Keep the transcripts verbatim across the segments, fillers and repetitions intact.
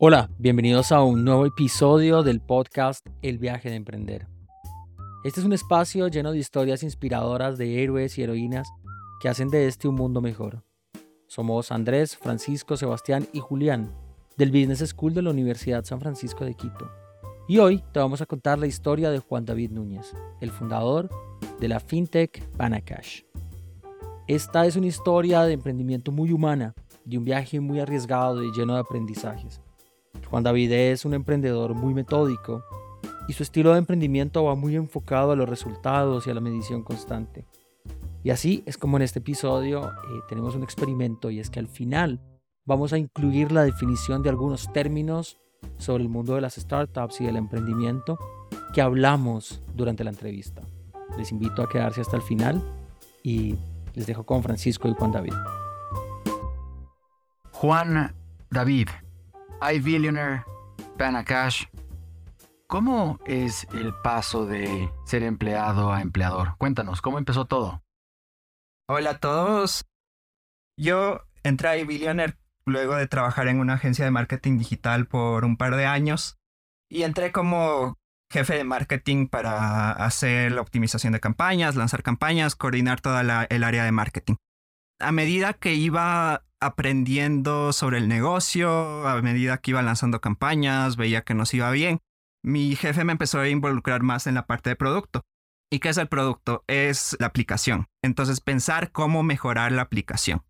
Hola, bienvenidos a un nuevo episodio del podcast El viaje de emprender. Este es un espacio lleno de historias inspiradoras de héroes y heroínas que hacen de este un mundo mejor. Somos Andrés, Francisco, Sebastián y Julián del Business School de la Universidad San Francisco de Quito. Y hoy te vamos a contar la historia de Juan David Núñez, el fundador de la fintech Panacash. Esta es una historia de emprendimiento muy humana, de un viaje muy arriesgado y lleno de aprendizajes. Juan David es un emprendedor muy metódico y su estilo de emprendimiento va muy enfocado a los resultados y a la medición constante. Y así es como en este episodio eh, tenemos un experimento, y es que al final vamos a incluir la definición de algunos términos sobre el mundo de las startups y del emprendimiento que hablamos durante la entrevista. Les invito a quedarse hasta el final y les dejo con Francisco y Juan David. Juan David, iBillionaire, Panacash. ¿Cómo es el paso de ser empleado a empleador? Cuéntanos, ¿cómo empezó todo? Hola a todos. Yo entré a iBillionaire luego de trabajar en una agencia de marketing digital por un par de años y entré como jefe de marketing para hacer la optimización de campañas, lanzar campañas, coordinar toda la, el área de marketing. A medida que iba aprendiendo sobre el negocio, a medida que iba lanzando campañas, veía que nos iba bien. Mi jefe me empezó a involucrar más en la parte de producto. ¿Y qué es el producto? Es la aplicación. Entonces, pensar cómo mejorar la aplicación.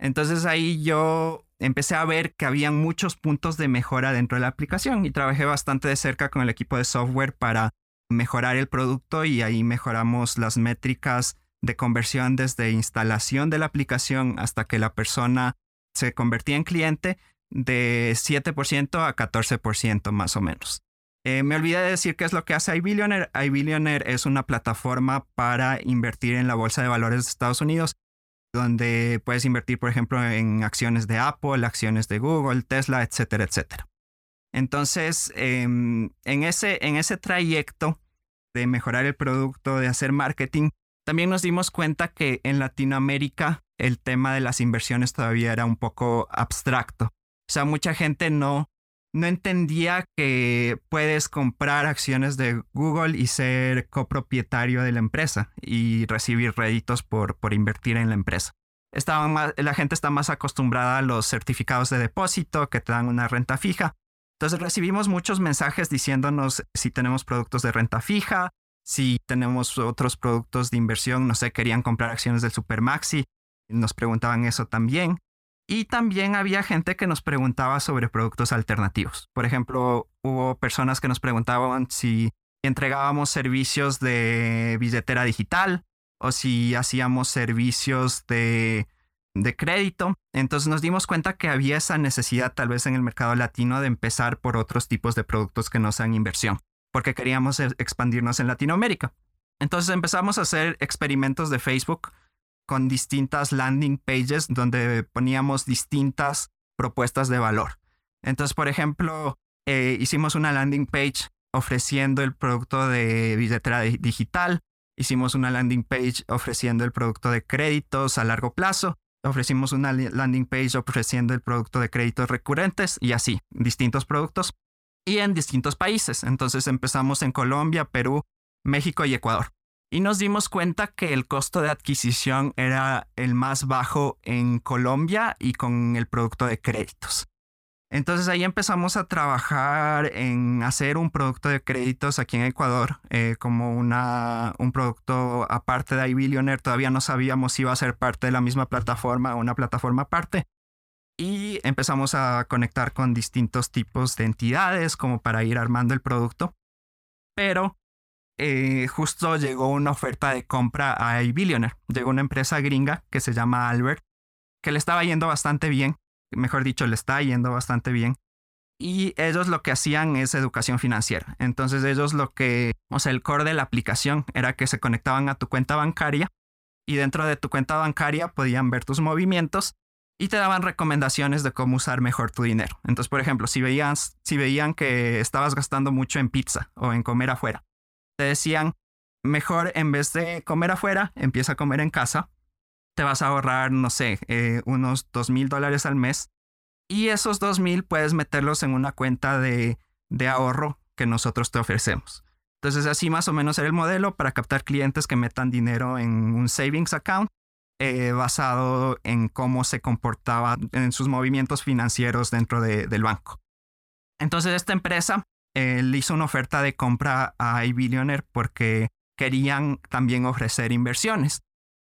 Entonces, ahí yo empecé a ver que habían muchos puntos de mejora dentro de la aplicación y trabajé bastante de cerca con el equipo de software para mejorar el producto, y ahí mejoramos las métricas de conversión desde instalación de la aplicación hasta que la persona se convertía en cliente de siete por ciento a catorce por ciento más o menos. Eh, me olvidé de decir qué es lo que hace iBillionaire. iBillionaire es una plataforma para invertir en la bolsa de valores de Estados Unidos, donde puedes invertir, por ejemplo, en acciones de Apple, acciones de Google, Tesla, etcétera, etcétera. Entonces, eh, en, ese, en ese trayecto de mejorar el producto, de hacer marketing, también nos dimos cuenta que en Latinoamérica el tema de las inversiones todavía era un poco abstracto. O sea, mucha gente no, no entendía que puedes comprar acciones de Google y ser copropietario de la empresa y recibir réditos por, por invertir en la empresa. Estaba más, la gente está más acostumbrada a los certificados de depósito que te dan una renta fija. Entonces recibimos muchos mensajes diciéndonos si tenemos productos de renta fija, si tenemos otros productos de inversión, no sé, querían comprar acciones del Supermaxi, nos preguntaban eso también. Y también había gente que nos preguntaba sobre productos alternativos. Por ejemplo, hubo personas que nos preguntaban si entregábamos servicios de billetera digital o si hacíamos servicios de, de crédito. Entonces nos dimos cuenta que había esa necesidad tal vez en el mercado latino de empezar por otros tipos de productos que no sean inversión, porque queríamos expandirnos en Latinoamérica. Entonces empezamos a hacer experimentos de Facebook con distintas landing pages donde poníamos distintas propuestas de valor. Entonces, por ejemplo, eh, hicimos una landing page ofreciendo el producto de billetera digital, hicimos una landing page ofreciendo el producto de créditos a largo plazo, ofrecimos una landing page ofreciendo el producto de créditos recurrentes y así, distintos productos. Y en distintos países. Entonces empezamos en Colombia, Perú, México y Ecuador. Y nos dimos cuenta que el costo de adquisición era el más bajo en Colombia y con el producto de créditos. Entonces ahí empezamos a trabajar en hacer un producto de créditos aquí en Ecuador, eh, como una, un producto aparte de iBillionaire. Todavía no sabíamos si iba a ser parte de la misma plataforma o una plataforma aparte. Y empezamos a conectar con distintos tipos de entidades como para ir armando el producto. Pero eh, justo llegó una oferta de compra a iBillionaire. Llegó una empresa gringa que se llama Albert, que le estaba yendo bastante bien. Mejor dicho, le está yendo bastante bien. Y ellos lo que hacían es educación financiera. Entonces ellos lo que, o sea, el core de la aplicación era que se conectaban a tu cuenta bancaria y dentro de tu cuenta bancaria podían ver tus movimientos y te daban recomendaciones de cómo usar mejor tu dinero. Entonces, por ejemplo, si veías, si veían que estabas gastando mucho en pizza o en comer afuera, te decían, mejor en vez de comer afuera, empieza a comer en casa. Te vas a ahorrar, no sé, eh, unos dos mil dólares al mes Y esos dos mil puedes meterlos en una cuenta de, de ahorro que nosotros te ofrecemos. Entonces, así más o menos era el modelo para captar clientes que metan dinero en un savings account eh, basado en cómo se comportaba en sus movimientos financieros dentro de, del banco. Entonces, esta empresa eh, le hizo una oferta de compra a iBillionaire porque querían también ofrecer inversiones.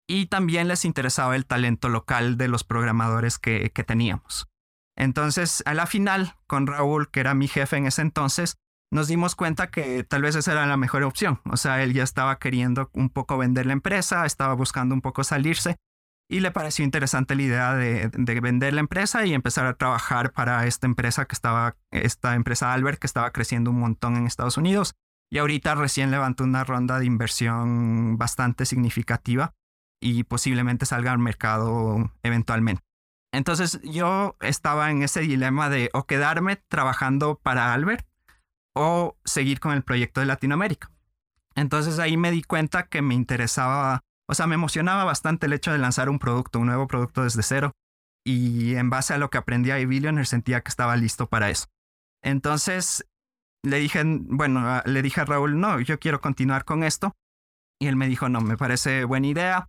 Y también les interesaba el talento local de los programadores que, que teníamos. Entonces, a la final, con Raúl, que era mi jefe en ese entonces, nos dimos cuenta que tal vez esa era la mejor opción. O sea, él ya estaba queriendo un poco vender la empresa, estaba buscando un poco salirse, y le pareció interesante la idea de, de vender la empresa y empezar a trabajar para esta empresa que estaba, esta empresa Albert, que estaba creciendo un montón en Estados Unidos. Y ahorita recién levantó una ronda de inversión bastante significativa y posiblemente salga al mercado eventualmente. Entonces yo estaba en ese dilema de o quedarme trabajando para Albert o seguir con el proyecto de Latinoamérica. Entonces ahí me di cuenta que me interesaba, o sea, me emocionaba bastante el hecho de lanzar un producto, un nuevo producto desde cero. Y en base a lo que aprendí a iBillionaire sentía que estaba listo para eso. Entonces le dije, bueno, le dije a Raúl, no, yo quiero continuar con esto. Y él me dijo, no, me parece buena idea.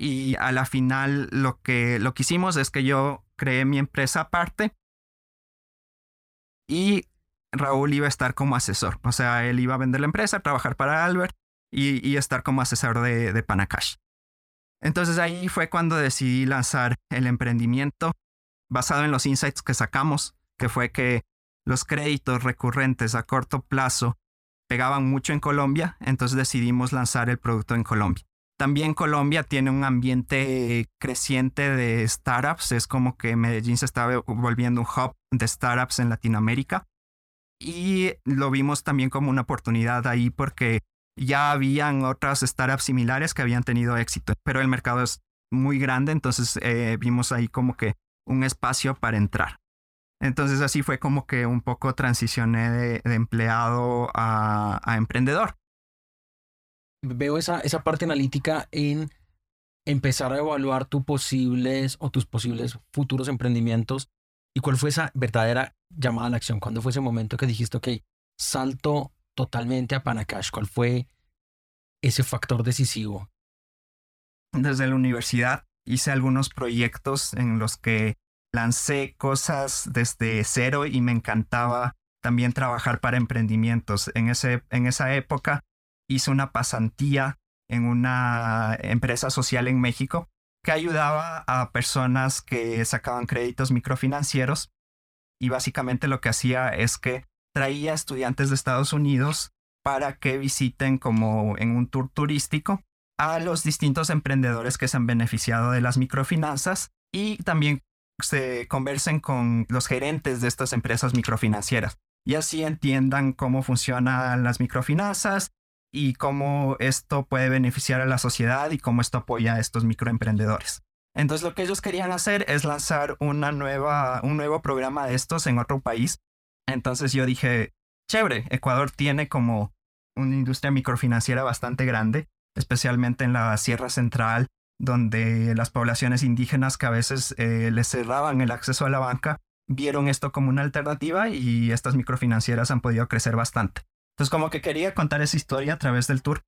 Y a la final lo que, lo que hicimos es que yo creé mi empresa aparte y Raúl iba a estar como asesor. O sea, él iba a vender la empresa, trabajar para Albert y, y estar como asesor de, de Panacash. Entonces ahí fue cuando decidí lanzar el emprendimiento basado en los insights que sacamos, que fue que los créditos recurrentes a corto plazo pegaban mucho en Colombia, entonces decidimos lanzar el producto en Colombia. También Colombia tiene un ambiente creciente de startups. Es como que Medellín se está volviendo un hub de startups en Latinoamérica. Y lo vimos también como una oportunidad ahí porque ya habían otras startups similares que habían tenido éxito. Pero el mercado es muy grande, entonces eh, vimos ahí como que un espacio para entrar. Entonces así fue como que un poco transicioné de, de empleado a, a emprendedor. Veo esa, esa parte analítica en empezar a evaluar tus posibles o tus posibles futuros emprendimientos. ¿Y cuál fue esa verdadera llamada a la acción? ¿Cuándo fue ese momento que dijiste, ok, salto totalmente a Panacash? ¿Cuál fue ese factor decisivo? Desde la universidad hice algunos proyectos en los que lancé cosas desde cero y me encantaba también trabajar para emprendimientos. En, ese, en esa época hice una pasantía en una empresa social en México que ayudaba a personas que sacaban créditos microfinancieros y básicamente lo que hacía es que traía estudiantes de Estados Unidos para que visiten como en un tour turístico a los distintos emprendedores que se han beneficiado de las microfinanzas y también se conversen con los gerentes de estas empresas microfinancieras y así entiendan cómo funcionan las microfinanzas y cómo esto puede beneficiar a la sociedad y cómo esto apoya a estos microemprendedores. Entonces lo que ellos querían hacer es lanzar una nueva, un nuevo programa de estos en otro país. Entonces yo dije, chévere, Ecuador tiene como una industria microfinanciera bastante grande, especialmente en la Sierra Central, donde las poblaciones indígenas que a veces eh, les cerraban el acceso a la banca, vieron esto como una alternativa y estas microfinancieras han podido crecer bastante. Entonces como que quería contar esa historia a través del tour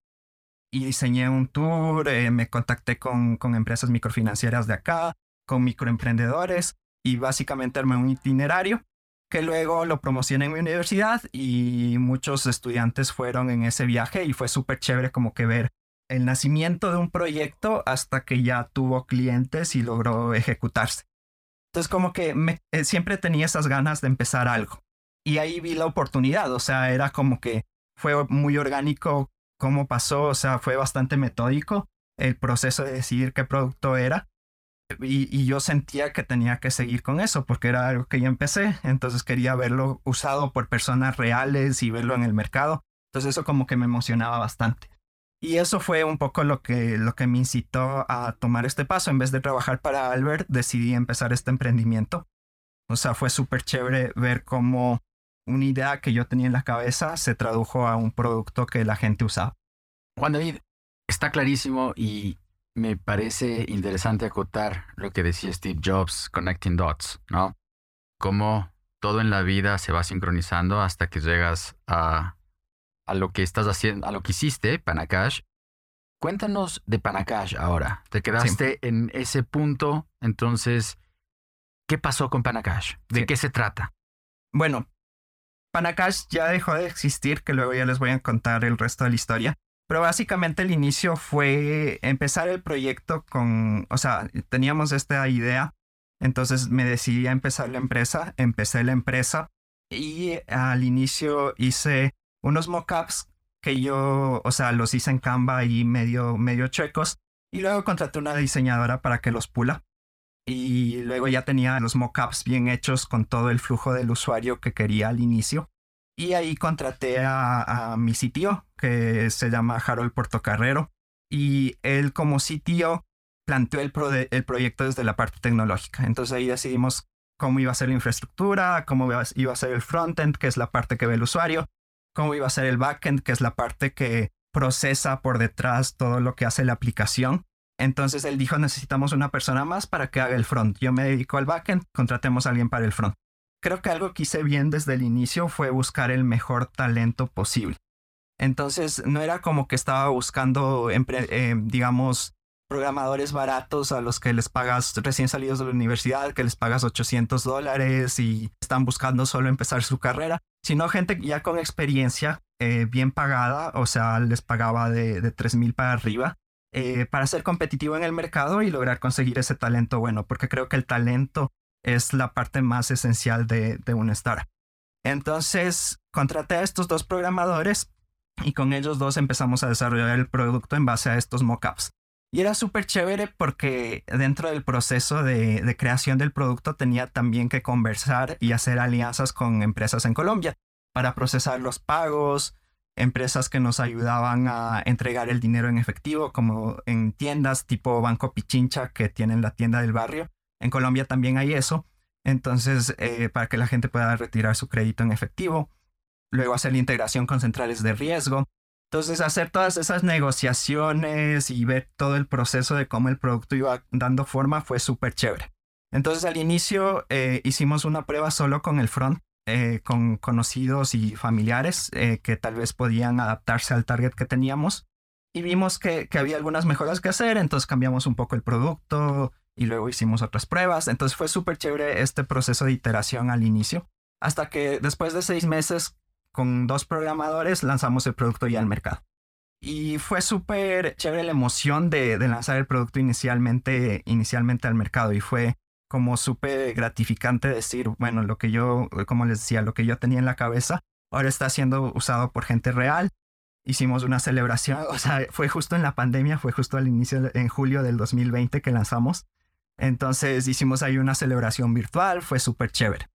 y diseñé un tour, eh, me contacté con, con empresas microfinancieras de acá, con microemprendedores y básicamente armé un itinerario que luego lo promocioné en mi universidad y muchos estudiantes fueron en ese viaje y fue súper chévere como que ver el nacimiento de un proyecto hasta que ya tuvo clientes y logró ejecutarse. Entonces como que me, eh, siempre tenía esas ganas de empezar algo. Y ahí vi la oportunidad, o sea, era como que fue muy orgánico cómo pasó, o sea, fue bastante metódico el proceso de decidir qué producto era. Y, y yo sentía que tenía que seguir con eso porque era algo que ya empecé, entonces quería verlo usado por personas reales y verlo en el mercado. Entonces eso como que me emocionaba bastante. Y eso fue un poco lo que, lo que me incitó a tomar este paso. En vez de trabajar para Albert, decidí empezar este emprendimiento. O sea, fue súper chévere ver cómo una idea que yo tenía en la cabeza se tradujo a un producto que la gente usaba. Juan David, está clarísimo y me parece interesante acotar lo que decía Steve Jobs, Connecting Dots, ¿no? cómo todo en la vida se va sincronizando hasta que llegas a, a lo que estás haciendo, a lo que hiciste, Panacash. Cuéntanos de Panacash ahora. Te quedaste sí. en ese punto, entonces, ¿qué pasó con Panacash? ¿De sí. qué se trata? Bueno, Panacash ya dejó de existir, que luego ya les voy a contar el resto de la historia. Pero básicamente el inicio fue empezar el proyecto con... O sea, teníamos esta idea, entonces me decidí a empezar la empresa. Empecé la empresa y al inicio hice unos mockups que yo... O sea, los hice en Canva y medio, medio chuecos. Y luego contraté una diseñadora para que los pula. Y luego ya tenía los mockups bien hechos con todo el flujo del usuario que quería al inicio. Y ahí contraté a, a mi C T O, que se llama Harold Portocarrero, y él como C T O planteó el, pro de, el proyecto desde la parte tecnológica. Entonces ahí decidimos cómo iba a ser la infraestructura, cómo iba a ser el frontend, que es la parte que ve el usuario, cómo iba a ser el backend, que es la parte que procesa por detrás todo lo que hace la aplicación. Entonces él dijo, necesitamos una persona más para que haga el front. Yo me dedico al backend, contratemos a alguien para el front. Creo que algo que hice bien desde el inicio fue buscar el mejor talento posible. Entonces, no era como que estaba buscando, eh, digamos, programadores baratos a los que les pagas recién salidos de la universidad, que les pagas ochocientos dólares y están buscando solo empezar su carrera, sino gente ya con experiencia eh, bien pagada, o sea, les pagaba de, de tres mil para arriba, eh, para ser competitivo en el mercado y lograr conseguir ese talento bueno, porque creo que el talento es la parte más esencial de, de una startup. Entonces, contraté a estos dos programadores y con ellos dos empezamos a desarrollar el producto en base a estos mockups. Y era súper chévere porque dentro del proceso de, de creación del producto tenía también que conversar y hacer alianzas con empresas en Colombia para procesar los pagos, empresas que nos ayudaban a entregar el dinero en efectivo, como en tiendas tipo Banco Pichincha, que tienen la tienda del barrio. En Colombia también hay eso, entonces eh, para que la gente pueda retirar su crédito en efectivo, luego hacer la integración con centrales de riesgo. Entonces hacer todas esas negociaciones y ver todo el proceso de cómo el producto iba dando forma fue súper chévere. Entonces al inicio eh, hicimos una prueba solo con el front, eh, con conocidos y familiares eh, que tal vez podían adaptarse al target que teníamos y vimos que, que había algunas mejoras que hacer, entonces cambiamos un poco el producto, y luego hicimos otras pruebas. Entonces fue súper chévere este proceso de iteración al inicio. Hasta que después de seis meses con dos programadores lanzamos el producto ya al mercado. Y fue súper chévere la emoción de, de lanzar el producto inicialmente, inicialmente al mercado. Y fue como súper gratificante decir, bueno, lo que yo, como les decía, lo que yo tenía en la cabeza ahora está siendo usado por gente real. Hicimos una celebración. O sea, fue justo en la pandemia, fue justo al inicio, en julio del dos mil veinte que lanzamos. Entonces hicimos ahí una celebración virtual, fue súper chévere.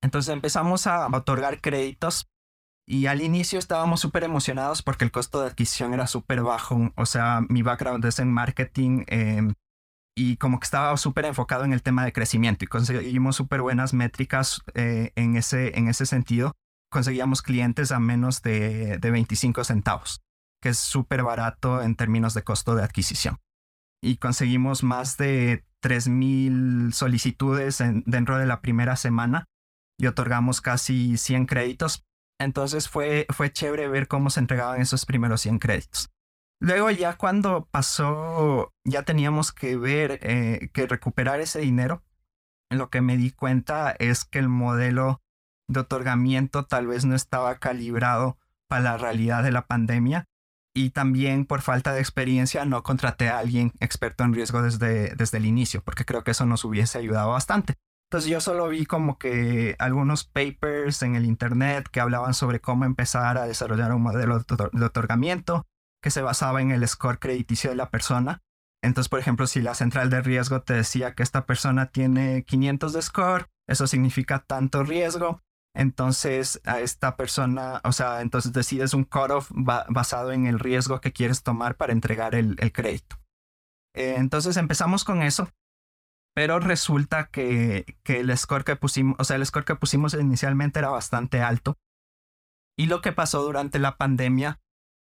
Entonces empezamos a otorgar créditos y al inicio estábamos súper emocionados porque el costo de adquisición era súper bajo. O sea, mi background es en marketing eh, y como que estaba súper enfocado en el tema de crecimiento y conseguimos súper buenas métricas eh, en, ese, en ese sentido. Conseguíamos clientes a menos de, de veinticinco centavos, que es súper barato en términos de costo de adquisición. Y conseguimos más de tres mil solicitudes en, dentro de la primera semana y otorgamos casi cien créditos. Entonces fue, fue chévere ver cómo se entregaban esos primeros cien créditos. Luego ya cuando pasó, ya teníamos que ver, eh, que recuperar ese dinero. Lo que me di cuenta es que el modelo de otorgamiento tal vez no estaba calibrado para la realidad de la pandemia. Y también por falta de experiencia no contraté a alguien experto en riesgo desde, desde el inicio, porque creo que eso nos hubiese ayudado bastante. Entonces yo solo vi como que algunos papers en el internet que hablaban sobre cómo empezar a desarrollar un modelo de otorgamiento que se basaba en el score crediticio de la persona. Entonces, por ejemplo, si la central de riesgo te decía que esta persona tiene quinientos de score, eso significa tanto riesgo. Entonces a esta persona, o sea, entonces decides un cutoff ba- basado en el riesgo que quieres tomar para entregar el, el crédito. Eh, entonces empezamos con eso, pero resulta que, que el score que pusimos, o sea, el score que pusimos inicialmente era bastante alto. Y lo que pasó durante la pandemia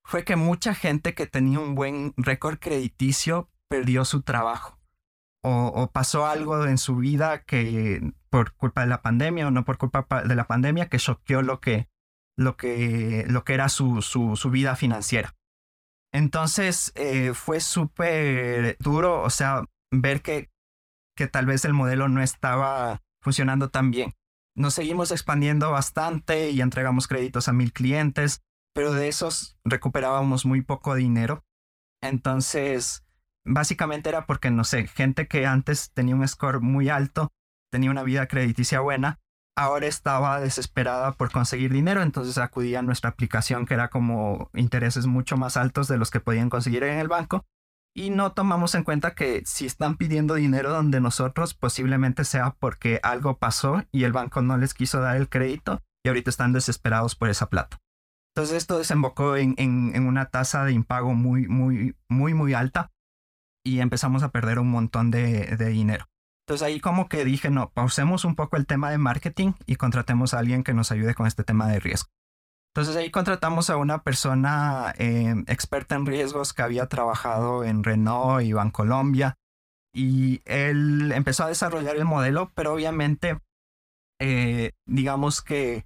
fue que mucha gente que tenía un buen récord crediticio perdió su trabajo o, o pasó algo en su vida que por culpa de la pandemia o no por culpa de la pandemia, que choqueó lo que, lo que, lo que era su, su, su vida financiera. Entonces eh, fue súper duro, o sea, ver que, que tal vez el modelo no estaba funcionando tan bien. Nos seguimos expandiendo bastante y entregamos créditos a mil clientes, pero de esos recuperábamos muy poco dinero. Entonces, básicamente era porque, no sé, gente que antes tenía un score muy alto, tenía una vida crediticia buena, ahora estaba desesperada por conseguir dinero, entonces acudía a nuestra aplicación, que era como intereses mucho más altos de los que podían conseguir en el banco, y no tomamos en cuenta que si están pidiendo dinero donde nosotros, posiblemente sea porque algo pasó y el banco no les quiso dar el crédito y ahorita están desesperados por esa plata. Entonces esto desembocó en, en, en una tasa de impago muy, muy, muy, muy alta y empezamos a perder un montón de, de dinero. Entonces ahí como que dije, no, pausemos un poco el tema de marketing y contratemos a alguien que nos ayude con este tema de riesgo. Entonces ahí contratamos a una persona eh, experta en riesgos que había trabajado en Renault y Bancolombia, y él empezó a desarrollar el modelo, pero obviamente eh, digamos que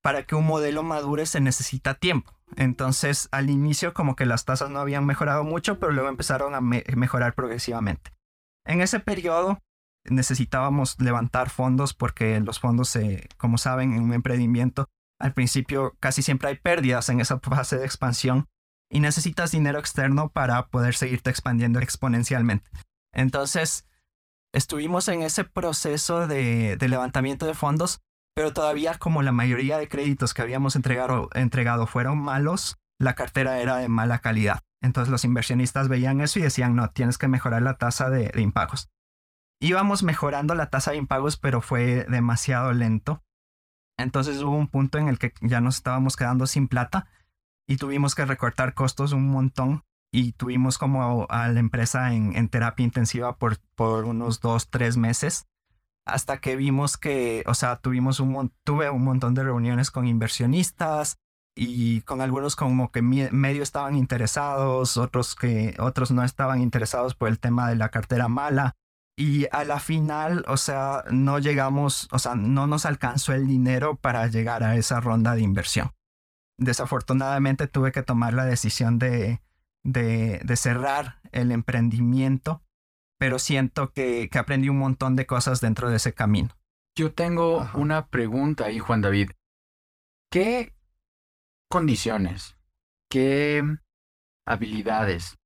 para que un modelo madure se necesita tiempo. Entonces al inicio como que las tasas no habían mejorado mucho, pero luego empezaron a me- mejorar progresivamente. En ese periodo necesitábamos levantar fondos porque los fondos, se, como saben, en un emprendimiento al principio casi siempre hay pérdidas en esa fase de expansión y necesitas dinero externo para poder seguirte expandiendo exponencialmente. Entonces estuvimos en ese proceso de, de levantamiento de fondos, pero todavía como la mayoría de créditos que habíamos entregado, entregado fueron malos, la cartera era de mala calidad. Entonces los inversionistas veían eso y decían, no, tienes que mejorar la tasa de, de impagos. Íbamos mejorando la tasa de impagos, pero fue demasiado lento. Entonces hubo un punto en el que ya nos estábamos quedando sin plata y tuvimos que recortar costos un montón y tuvimos como a, a la empresa en, en terapia intensiva por, por unos dos, tres meses hasta que vimos que, o sea, tuvimos un, tuve un montón de reuniones con inversionistas, y con algunos como que medio estaban interesados, otros que otros no estaban interesados por el tema de la cartera mala. Y a la final, o sea, no llegamos, o sea, no nos alcanzó el dinero para llegar a esa ronda de inversión. Desafortunadamente tuve que tomar la decisión de, de, de cerrar el emprendimiento, pero siento que, que aprendí un montón de cosas dentro de ese camino. Yo tengo Ajá. una pregunta ahí, Juan David. ¿Qué condiciones, qué habilidades,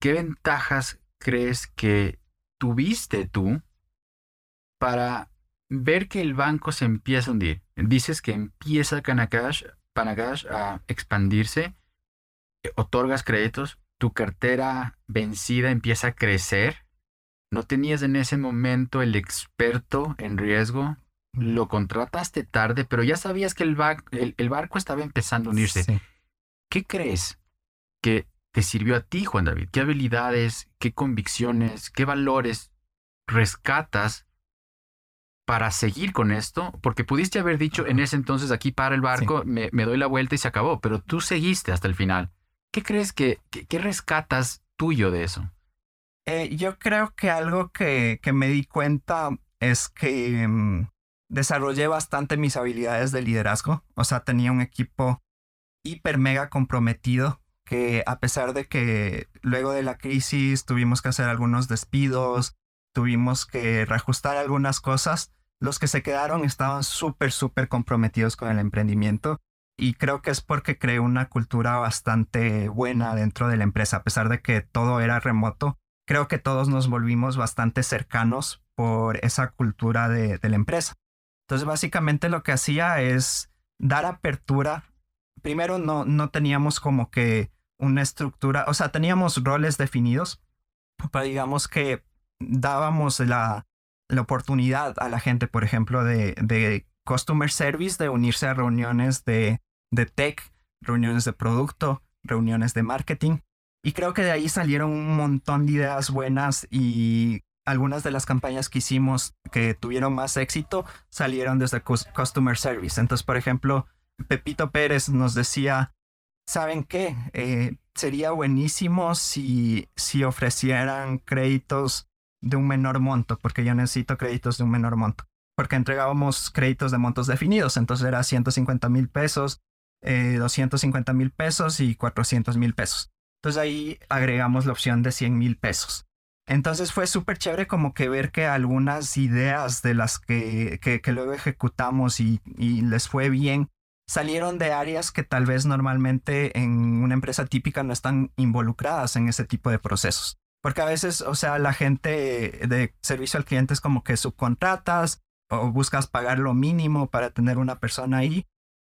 qué ventajas crees que tuviste tú para ver que el banco se empieza a hundir? Dices que empieza Panacash, Panacash a expandirse, otorgas créditos, tu cartera vencida empieza a crecer. ¿No tenías en ese momento el experto en riesgo? Lo contrataste tarde, pero ya sabías que el, ba- el, el barco estaba empezando a unirse. Sí. ¿Qué crees que te sirvió a ti, Juan David? ¿Qué habilidades, qué convicciones, qué valores rescatas para seguir con esto? Porque pudiste haber dicho en ese entonces, aquí para el barco, sí. me, me doy la vuelta y se acabó, pero tú seguiste hasta el final. ¿Qué crees que, que, que rescatas tuyo de eso? Eh, yo creo que algo que, que me di cuenta es que... Um... desarrollé bastante mis habilidades de liderazgo. O sea, tenía un equipo hiper mega comprometido que, a pesar de que luego de la crisis tuvimos que hacer algunos despidos, tuvimos que reajustar algunas cosas, los que se quedaron estaban súper, súper comprometidos con el emprendimiento. Y creo que es porque creé una cultura bastante buena dentro de la empresa. A pesar de que todo era remoto, creo que todos nos volvimos bastante cercanos por esa cultura de, de la empresa. Entonces básicamente lo que hacía es dar apertura. Primero no, no teníamos como que una estructura, o sea, teníamos roles definidos, pero digamos que dábamos la, la oportunidad a la gente, por ejemplo, de, de Customer Service, de unirse a reuniones de, de tech, reuniones de producto, reuniones de marketing. Y creo que de ahí salieron un montón de ideas buenas y... algunas de las campañas que hicimos que tuvieron más éxito salieron desde Customer Service. Entonces, por ejemplo, Pepito Pérez nos decía, ¿saben qué? Eh, sería buenísimo si, si ofrecieran créditos de un menor monto, porque yo necesito créditos de un menor monto, porque entregábamos créditos de montos definidos. Entonces era ciento cincuenta mil pesos, eh, doscientos cincuenta mil pesos y cuatrocientos mil pesos. Entonces ahí agregamos la opción de cien mil pesos. Entonces fue súper chévere como que ver que algunas ideas de las que, que, que luego ejecutamos y, y les fue bien, salieron de áreas que tal vez normalmente en una empresa típica no están involucradas en ese tipo de procesos. Porque a veces, o sea, la gente de servicio al cliente es como que subcontratas o buscas pagar lo mínimo para tener una persona ahí.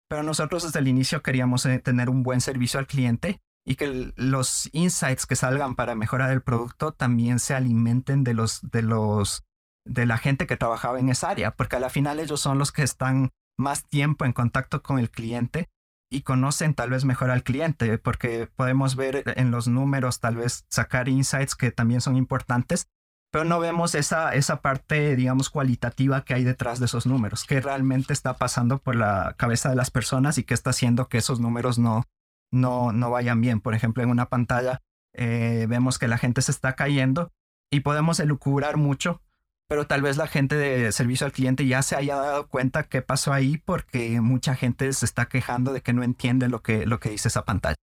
Pero nosotros desde el inicio queríamos tener un buen servicio al cliente y que los insights que salgan para mejorar el producto también se alimenten de los, de los, de la gente que trabajaba en esa área. Porque a la final ellos son los que están más tiempo en contacto con el cliente y conocen tal vez mejor al cliente, porque podemos ver en los números, tal vez sacar insights que también son importantes, pero no vemos esa, esa parte, digamos, cualitativa que hay detrás de esos números, qué realmente está pasando por la cabeza de las personas y qué está haciendo que esos números no, no, no vayan bien. Por ejemplo, en una pantalla eh, vemos que la gente se está cayendo y podemos elucubrar mucho, pero tal vez la gente de servicio al cliente ya se haya dado cuenta qué pasó ahí, porque mucha gente se está quejando de que no entiende lo que, lo que dice esa pantalla.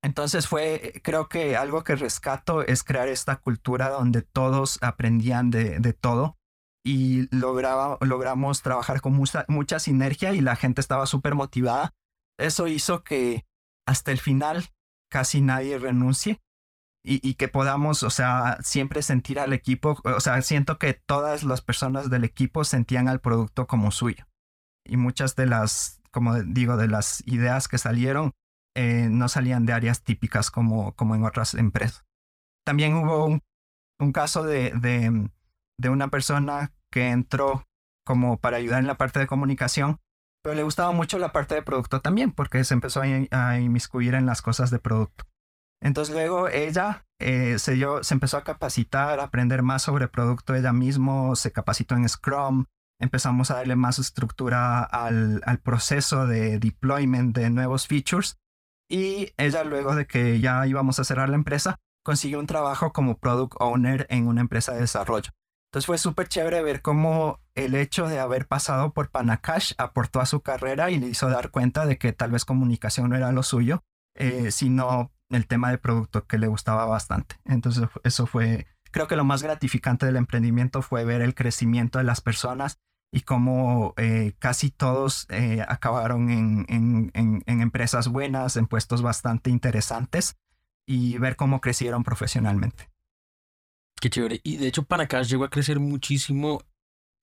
Entonces fue, creo que algo que rescato es crear esta cultura donde todos aprendían de, de todo y lograba, logramos trabajar con mucha, mucha sinergia y la gente estaba súper motivada. Eso hizo que hasta el final casi nadie renuncie. Y, y que podamos, o sea, siempre sentir al equipo, o sea, siento que todas las personas del equipo sentían al producto como suyo. Y muchas de las, como digo, de las ideas que salieron, eh, no salían de áreas típicas como, como en otras empresas. También hubo un, un caso de, de, de una persona que entró como para ayudar en la parte de comunicación, pero le gustaba mucho la parte de producto también, porque se empezó a, a inmiscuir en las cosas de producto. Entonces luego ella eh, se, dio, se empezó a capacitar, a aprender más sobre producto ella misma, se capacitó en Scrum, empezamos a darle más estructura al, al proceso de deployment de nuevos features y ella, luego de que ya íbamos a cerrar la empresa, consiguió un trabajo como Product Owner en una empresa de desarrollo. Entonces fue súper chévere ver cómo el hecho de haber pasado por Panacash aportó a su carrera y le hizo dar cuenta de que tal vez comunicación no era lo suyo, eh, sino el tema de producto, que le gustaba bastante. Entonces eso fue, creo que lo más gratificante del emprendimiento fue ver el crecimiento de las personas y cómo eh, casi todos eh, acabaron en, en, en, en empresas buenas, en puestos bastante interesantes, y ver cómo crecieron profesionalmente. Qué chévere. Y de hecho Panacash llegó a crecer muchísimo.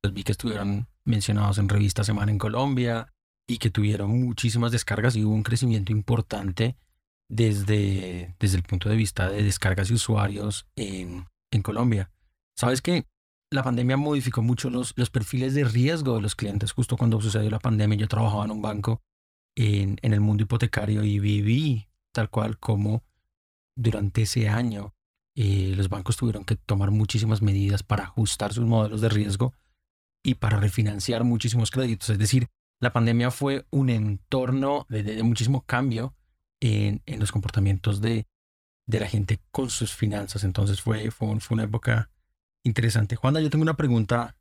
Los vi que estuvieron mencionados en Revista Semana en Colombia y que tuvieron muchísimas descargas y hubo un crecimiento importante Desde, desde el punto de vista de descargas y usuarios en, en Colombia. Sabes que la pandemia modificó mucho los, los perfiles de riesgo de los clientes. Justo cuando sucedió la pandemia, yo trabajaba en un banco en, en el mundo hipotecario y viví tal cual como durante ese año eh, los bancos tuvieron que tomar muchísimas medidas para ajustar sus modelos de riesgo y para refinanciar muchísimos créditos. Es decir, la pandemia fue un entorno de, de, de muchísimo cambio En, en los comportamientos de, de la gente con sus finanzas. Entonces fue, fue, un, fue una época interesante. Juanda, yo tengo una pregunta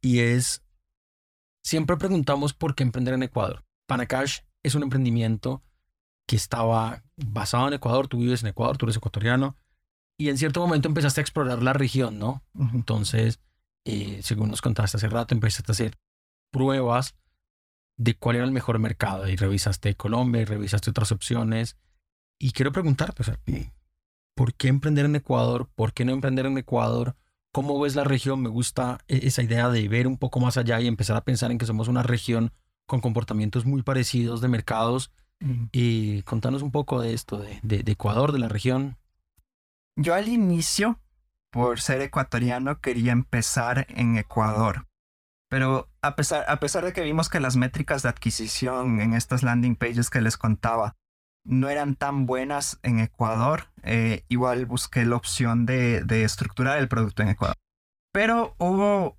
y es, siempre preguntamos por qué emprender en Ecuador. Panacash es un emprendimiento que estaba basado en Ecuador, tú vives en Ecuador, tú eres ecuatoriano, y en cierto momento empezaste a explorar la región, ¿no? Entonces, eh, según nos contaste hace rato, empezaste a hacer pruebas de cuál era el mejor mercado y revisaste Colombia y revisaste otras opciones. Y quiero preguntarte, o sea, ¿por qué emprender en Ecuador? ¿Por qué no emprender en Ecuador? ¿Cómo ves la región? Me gusta esa idea de ver un poco más allá y empezar a pensar en que somos una región con comportamientos muy parecidos de mercados. Mm. Y contanos un poco de esto, de, de, de Ecuador, de la región. Yo al inicio, por ser ecuatoriano, quería empezar en Ecuador. Pero a pesar, a pesar de que vimos que las métricas de adquisición en estas landing pages que les contaba no eran tan buenas en Ecuador, eh, igual busqué la opción de, de estructurar el producto en Ecuador. Pero hubo,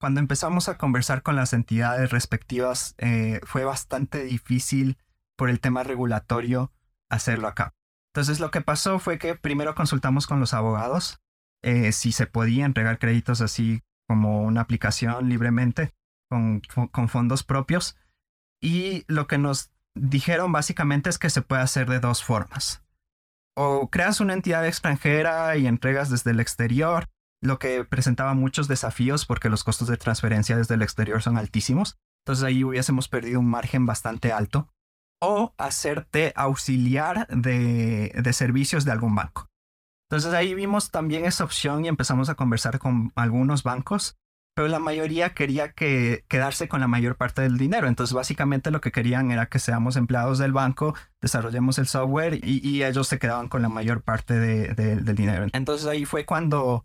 cuando empezamos a conversar con las entidades respectivas, eh, fue bastante difícil por el tema regulatorio hacerlo acá. Entonces lo que pasó fue que primero consultamos con los abogados. eh, si se podía entregar créditos así como una aplicación libremente con, con fondos propios. Y lo que nos dijeron básicamente es que se puede hacer de dos formas. O creas una entidad extranjera y entregas desde el exterior, lo que presentaba muchos desafíos porque los costos de transferencia desde el exterior son altísimos. Entonces ahí hubiésemos perdido un margen bastante alto. O hacerte auxiliar de, de servicios de algún banco. Entonces ahí vimos también esa opción y empezamos a conversar con algunos bancos, pero la mayoría quería que, quedarse con la mayor parte del dinero. Entonces básicamente lo que querían era que seamos empleados del banco, desarrollemos el software y, y ellos se quedaban con la mayor parte de, de, del dinero. Entonces ahí fue cuando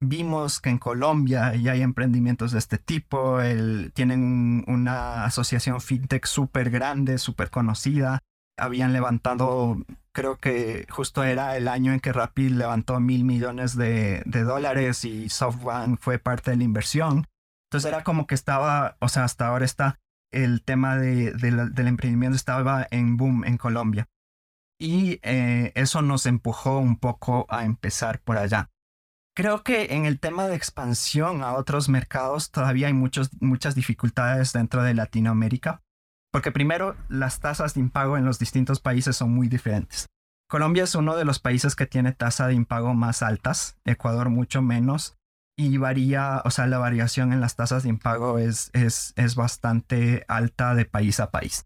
vimos que en Colombia ya hay emprendimientos de este tipo, el, tienen una asociación fintech súper grande, súper conocida. Habían levantado, creo que justo era el año en que Rappi levantó mil millones de, de dólares y SoftBank fue parte de la inversión. Entonces era como que estaba, o sea, hasta ahora está el tema de, de la, del emprendimiento estaba en boom en Colombia. Y eh, eso nos empujó un poco a empezar por allá. Creo que en el tema de expansión a otros mercados todavía hay muchos, muchas dificultades dentro de Latinoamérica, porque primero las tasas de impago en los distintos países son muy diferentes. Colombia es uno de los países que tiene tasa de impago más altas, Ecuador mucho menos, y varía, o sea, la variación en las tasas de impago es, es, es bastante alta de país a país.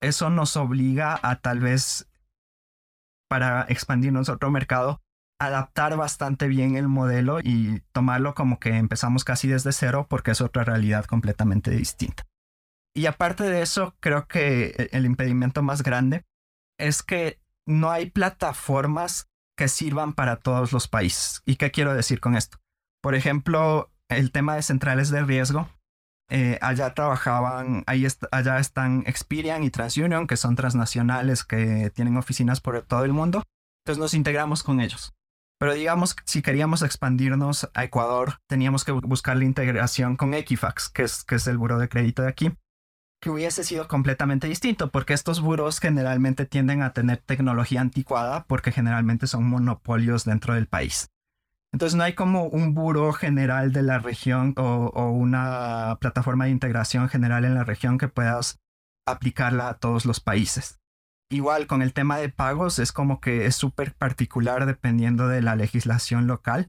Eso nos obliga a tal vez, para expandirnos a otro mercado, adaptar bastante bien el modelo y tomarlo como que empezamos casi desde cero porque es otra realidad completamente distinta. Y aparte de eso, creo que el impedimento más grande es que no hay plataformas que sirvan para todos los países. ¿Y qué quiero decir con esto? Por ejemplo, el tema de centrales de riesgo. Eh, allá trabajaban, ahí est- allá están Experian y TransUnion, que son transnacionales que tienen oficinas por todo el mundo. Entonces nos integramos con ellos. Pero digamos, si queríamos expandirnos a Ecuador, teníamos que buscar la integración con Equifax, que es, que es el buró de crédito de aquí, que hubiese sido completamente distinto, porque estos burós generalmente tienden a tener tecnología anticuada, porque generalmente son monopolios dentro del país. Entonces no hay como un buró general de la región o, o una plataforma de integración general en la región que puedas aplicarla a todos los países. Igual con el tema de pagos es como que es súper particular dependiendo de la legislación local.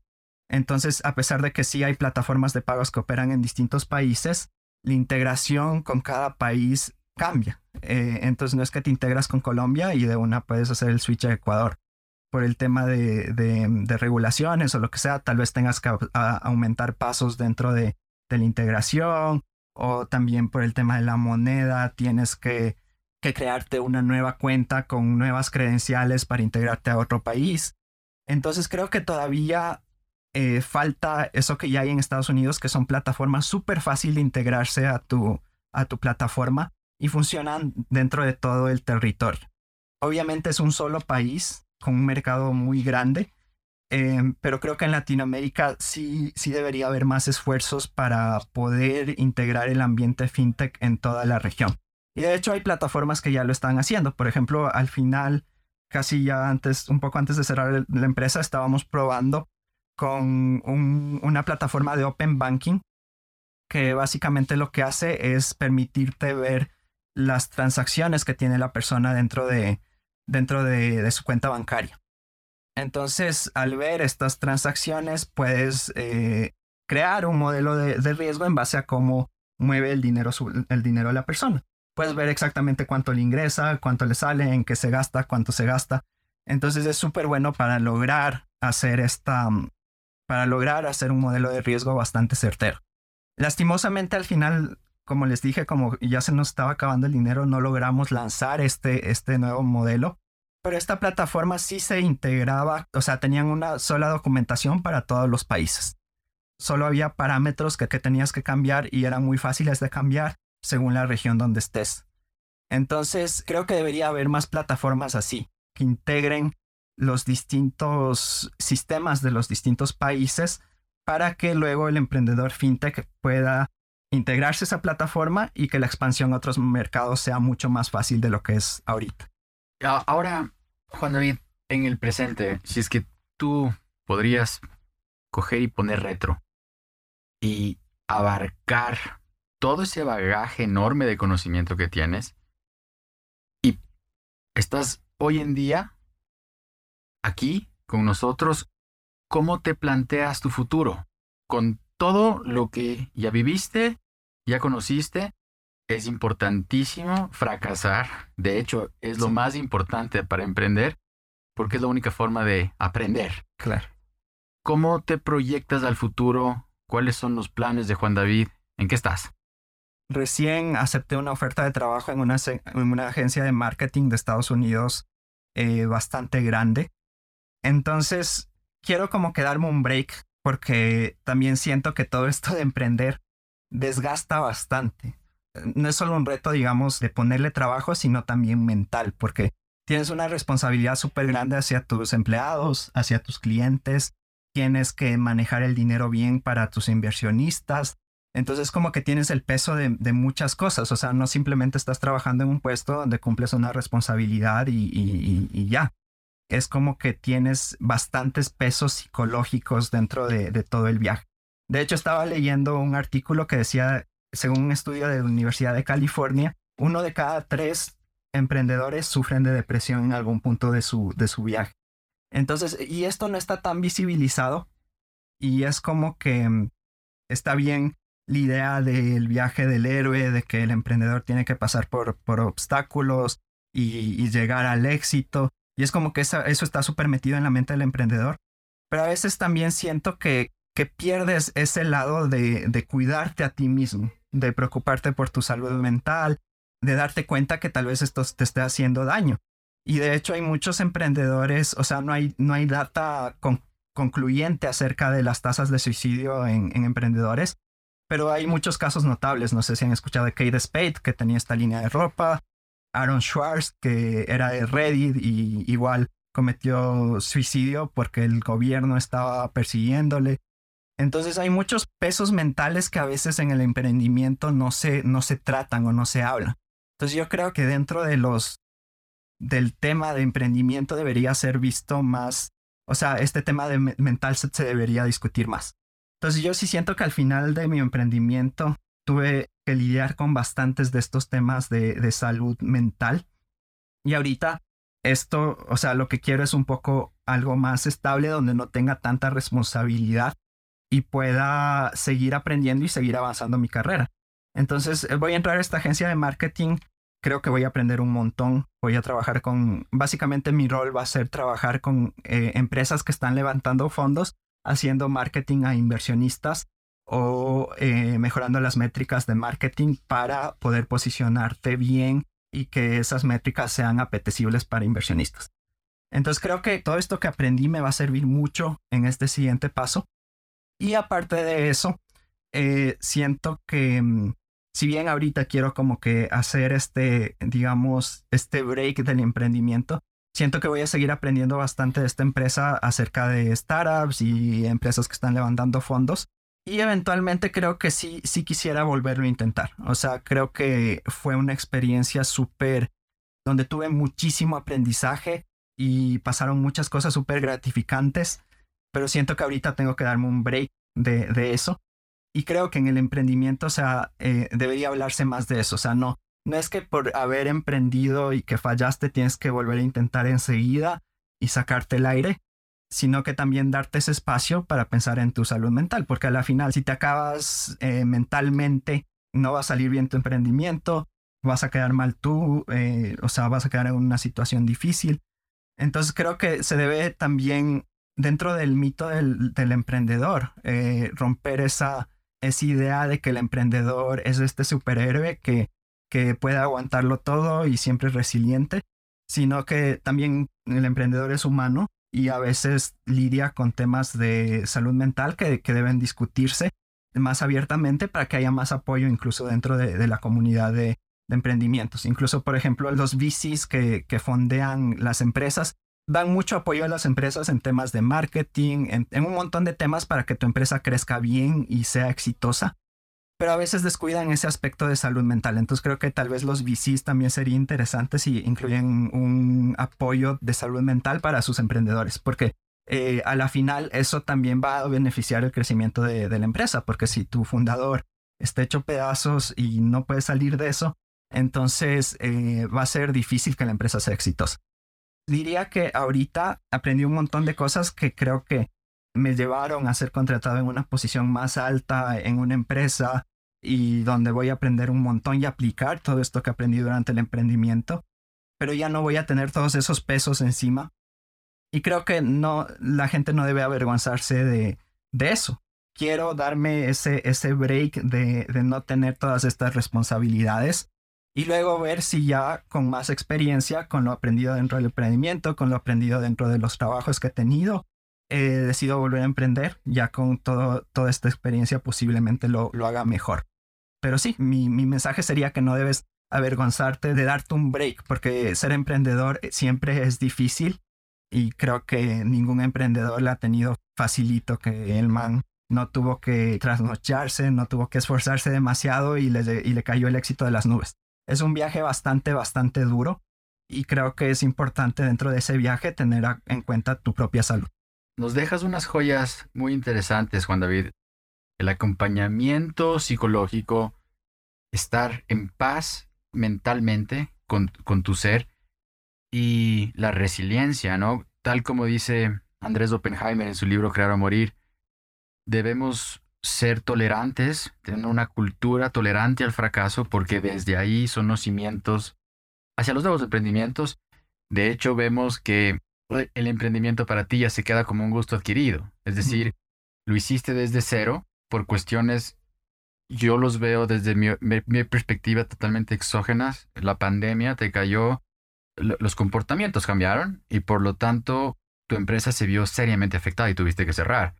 Entonces, a pesar de que sí hay plataformas de pagos que operan en distintos países, la integración con cada país cambia. Eh, entonces, no es que te integras con Colombia y de una puedes hacer el switch a Ecuador. Por el tema de, de, de regulaciones o lo que sea, tal vez tengas que a, a aumentar pasos dentro de, de la integración, o también por el tema de la moneda tienes que que crearte una nueva cuenta con nuevas credenciales para integrarte a otro país. Entonces creo que todavía eh, falta eso que ya hay en Estados Unidos, que son plataformas súper fácil de integrarse a tu, a tu plataforma y funcionan dentro de todo el territorio. Obviamente es un solo país con un mercado muy grande, eh, pero creo que en Latinoamérica sí, sí debería haber más esfuerzos para poder integrar el ambiente fintech en toda la región. Y de hecho hay plataformas que ya lo están haciendo. Por ejemplo, al final, casi ya antes, un poco antes de cerrar la empresa, estábamos probando con un, una plataforma de Open Banking que básicamente lo que hace es permitirte ver las transacciones que tiene la persona dentro de, dentro de, de su cuenta bancaria. Entonces, al ver estas transacciones, puedes eh, crear un modelo de, de riesgo en base a cómo mueve el dinero, el dinero de la persona. Puedes ver exactamente cuánto le ingresa, cuánto le sale, en qué se gasta, cuánto se gasta. Entonces es súper bueno para lograr hacer esta, para lograr hacer un modelo de riesgo bastante certero. Lastimosamente al final, como les dije, como ya se nos estaba acabando el dinero, no logramos lanzar este, este nuevo modelo. Pero esta plataforma sí se integraba, o sea, tenían una sola documentación para todos los países. Solo había parámetros que, que tenías que cambiar y eran muy fáciles de cambiar según la región donde estés. Entonces, creo que debería haber más plataformas así, que integren los distintos sistemas de los distintos países para que luego el emprendedor fintech pueda integrarse a esa plataforma y que la expansión a otros mercados sea mucho más fácil de lo que es ahorita. Ahora, Juan David, en el presente, si es que tú podrías coger y poner retro y abarcar todo ese bagaje enorme de conocimiento que tienes, y estás hoy en día aquí con nosotros. ¿Cómo te planteas tu futuro? Con todo lo que ya viviste, ya conociste, es importantísimo fracasar. De hecho, es lo más importante para emprender, porque es la única forma de aprender. Claro. ¿Cómo te proyectas al futuro? ¿Cuáles son los planes de Juan David? ¿En qué estás? Recién acepté una oferta de trabajo en una, en una agencia de marketing de Estados Unidos eh, bastante grande. Entonces, quiero como que darme un break, porque también siento que todo esto de emprender desgasta bastante. No es solo un reto, digamos, de ponerle trabajo, sino también mental, porque tienes una responsabilidad súper grande hacia tus empleados, hacia tus clientes. Tienes que manejar el dinero bien para tus inversionistas. Entonces, como que tienes el peso de, de muchas cosas. O sea, no simplemente estás trabajando en un puesto donde cumples una responsabilidad y, y, y, y ya. Es como que tienes bastantes pesos psicológicos dentro de, de todo el viaje. De hecho, estaba leyendo un artículo que decía, según un estudio de la Universidad de California, uno de cada tres emprendedores sufren de depresión en algún punto de su, de su viaje. Entonces, y esto no está tan visibilizado, y es como que está bien la idea del viaje del héroe, de que el emprendedor tiene que pasar por, por obstáculos y, y llegar al éxito. Y es como que eso está súper metido en la mente del emprendedor. Pero a veces también siento que, que pierdes ese lado de, de cuidarte a ti mismo, de preocuparte por tu salud mental, de darte cuenta que tal vez esto te esté haciendo daño. Y de hecho hay muchos emprendedores, o sea, no hay, no hay data con, concluyente acerca de las tasas de suicidio en, en emprendedores, pero hay muchos casos notables. No sé si han escuchado de Kate Spade, que tenía esta línea de ropa, Aaron Schwartz, que era de Reddit y igual cometió suicidio porque el gobierno estaba persiguiéndole. Entonces hay muchos pesos mentales que a veces en el emprendimiento no se, no se tratan o no se hablan. Entonces yo creo que dentro de los, del tema de emprendimiento debería ser visto más, o sea, este tema de mental se, se debería discutir más. Entonces yo sí siento que al final de mi emprendimiento tuve que lidiar con bastantes de estos temas de, de salud mental. Y ahorita esto, o sea, lo que quiero es un poco algo más estable donde no tenga tanta responsabilidad y pueda seguir aprendiendo y seguir avanzando mi carrera. Entonces voy a entrar a esta agencia de marketing. Creo que voy a aprender un montón. Voy a trabajar con, básicamente mi rol va a ser trabajar con eh, empresas que están levantando fondos, haciendo marketing a inversionistas, o eh, mejorando las métricas de marketing para poder posicionarte bien y que esas métricas sean apetecibles para inversionistas. Entonces creo que todo esto que aprendí me va a servir mucho en este siguiente paso. Y aparte de eso, eh, siento que si bien ahorita quiero como que hacer este, digamos, este break del emprendimiento, siento que voy a seguir aprendiendo bastante de esta empresa acerca de startups y empresas que están levantando fondos. Y eventualmente creo que sí, sí quisiera volverlo a intentar. O sea, creo que fue una experiencia súper, donde tuve muchísimo aprendizaje y pasaron muchas cosas súper gratificantes, pero siento que ahorita tengo que darme un break de, de eso. Y creo que en el emprendimiento, o sea, eh, debería hablarse más de eso. O sea, no, no es que por haber emprendido y que fallaste tienes que volver a intentar enseguida y sacarte el aire, sino que también darte ese espacio para pensar en tu salud mental, porque a la final, si te acabas eh, mentalmente, no va a salir bien tu emprendimiento, vas a quedar mal tú, eh, o sea, vas a quedar en una situación difícil. Entonces creo que se debe también, dentro del mito del, del emprendedor, eh, romper esa, esa idea de que el emprendedor es este superhéroe que, que puede aguantarlo todo y siempre es resiliente, sino que también el emprendedor es humano, y a veces lidia con temas de salud mental que, que deben discutirse más abiertamente para que haya más apoyo incluso dentro de, de la comunidad de, de emprendimientos. Incluso, por ejemplo, los V Cs que, que fondean las empresas dan mucho apoyo a las empresas en temas de marketing, en, en un montón de temas para que tu empresa crezca bien y sea exitosa, pero a veces descuidan ese aspecto de salud mental. Entonces creo que tal vez los V Cs también sería interesante si incluyen un apoyo de salud mental para sus emprendedores, porque eh, a la final eso también va a beneficiar el crecimiento de, de la empresa, porque si tu fundador está hecho pedazos y no puede salir de eso, entonces eh, va a ser difícil que la empresa sea exitosa. Diría que ahorita aprendí un montón de cosas que creo que me llevaron a ser contratado en una posición más alta en una empresa y donde voy a aprender un montón y aplicar todo esto que aprendí durante el emprendimiento, pero ya no voy a tener todos esos pesos encima. Y creo que no, la gente no debe avergonzarse de, de eso. Quiero darme ese, ese break de, de no tener todas estas responsabilidades y luego ver si ya con más experiencia, con lo aprendido dentro del emprendimiento, con lo aprendido dentro de los trabajos que he tenido, eh, decido volver a emprender. Ya con todo, toda esta experiencia posiblemente lo, lo haga mejor. Pero sí, mi, mi mensaje sería que no debes avergonzarte de darte un break, porque ser emprendedor siempre es difícil y creo que ningún emprendedor la ha tenido facilito, que el man no tuvo que trasnocharse, no tuvo que esforzarse demasiado y le, y le cayó el éxito de las nubes. Es un viaje bastante, bastante duro y creo que es importante dentro de ese viaje tener en cuenta tu propia salud. Nos dejas unas joyas muy interesantes, Juan David. El acompañamiento psicológico, estar en paz mentalmente con, con tu ser y la resiliencia, ¿no? Tal como dice Andrés Oppenheimer en su libro Crear o Morir, debemos ser tolerantes, tener una cultura tolerante al fracaso, porque desde ahí son los cimientos hacia los nuevos emprendimientos. De hecho, vemos que el emprendimiento para ti ya se queda como un gusto adquirido. Es decir, lo hiciste desde cero por cuestiones, yo los veo desde mi, mi, mi perspectiva totalmente exógenas. La pandemia te cayó, los comportamientos cambiaron y por lo tanto tu empresa se vio seriamente afectada y tuviste que cerrar.